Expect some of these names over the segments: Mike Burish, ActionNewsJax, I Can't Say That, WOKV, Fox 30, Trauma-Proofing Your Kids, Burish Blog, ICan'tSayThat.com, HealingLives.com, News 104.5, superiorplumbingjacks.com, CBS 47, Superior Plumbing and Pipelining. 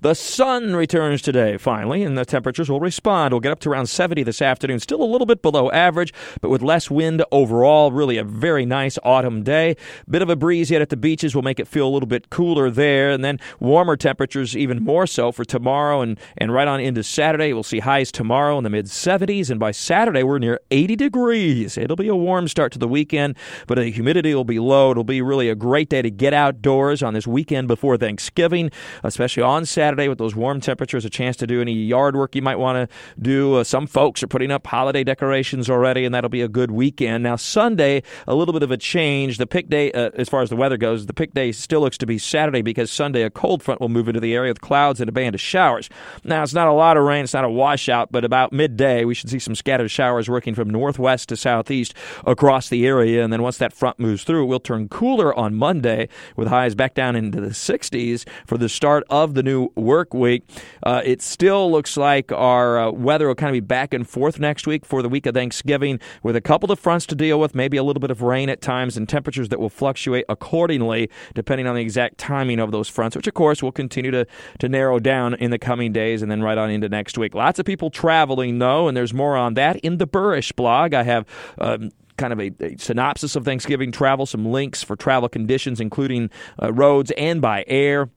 The sun returns today, finally, and the temperatures will respond. We'll get up to around 70 this afternoon. Still a little bit below average, but with less wind overall. Really a very nice autumn day. Bit of a breeze yet at the beaches will make it feel a little bit cooler there. And then warmer temperatures even more so for tomorrow and right on into Saturday. We'll see highs tomorrow in the mid-70s. And by Saturday, we're near 80 degrees. It'll be a warm start to the weekend, but the humidity will be low. It'll be really a great day to get outdoors on this weekend before Thanksgiving, especially on Saturday with those warm temperatures, a chance to do any yard work you might want to do. Some folks are putting up holiday decorations already, and that'll be a good weekend. Now, Sunday, a little bit of a change. The pick day, as far as the weather goes, the pick day still looks to be Saturday because Sunday a cold front will move into the area with clouds and a band of showers. Now, it's not a lot of rain. It's not a washout, but about midday, we should see some scattered showers working from northwest to southeast across the area. And then once that front moves through, we'll turn cooler on Monday with highs back down into the 60s for the start of the new work week. It still looks like our weather will kind of be back and forth next week for the week of Thanksgiving with a couple of fronts to deal with, maybe a little bit of rain at times and temperatures that will fluctuate accordingly depending on the exact timing of those fronts, which of course will continue to narrow down in the coming days and then right on into next week. Lots of people traveling though, and there's more on that in the Burish blog. I have kind of a synopsis of Thanksgiving travel, some links for travel conditions including roads and by air.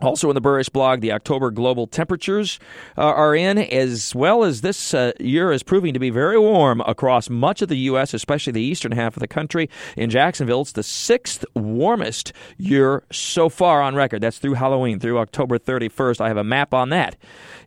Also in the Burish blog, the October global temperatures are in, as well as this year is proving to be very warm across much of the U.S., especially the eastern half of the country. In Jacksonville, it's the sixth warmest year so far on record. That's through Halloween, through October 31st. I have a map on that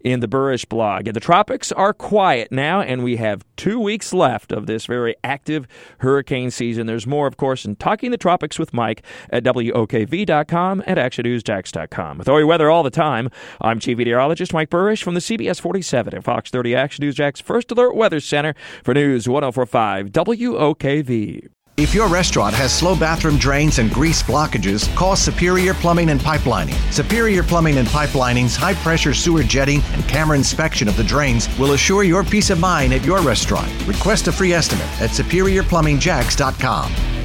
in the Burish blog. And the tropics are quiet now, and we have 2 weeks left of this very active hurricane season. There's more, of course, in Talking the Tropics with Mike at WOKV.com and ActionNewsJax.com. With all your weather all the time, I'm Chief Meteorologist Mike Burish from the CBS 47 and Fox 30 Action News Jax First Alert Weather Center for News 104.5 WOKV. If your restaurant has slow bathroom drains and grease blockages, call Superior Plumbing and Pipelining. Superior Plumbing and Pipelining's high-pressure sewer jetting and camera inspection of the drains will assure your peace of mind at your restaurant. Request a free estimate at superiorplumbingjacks.com.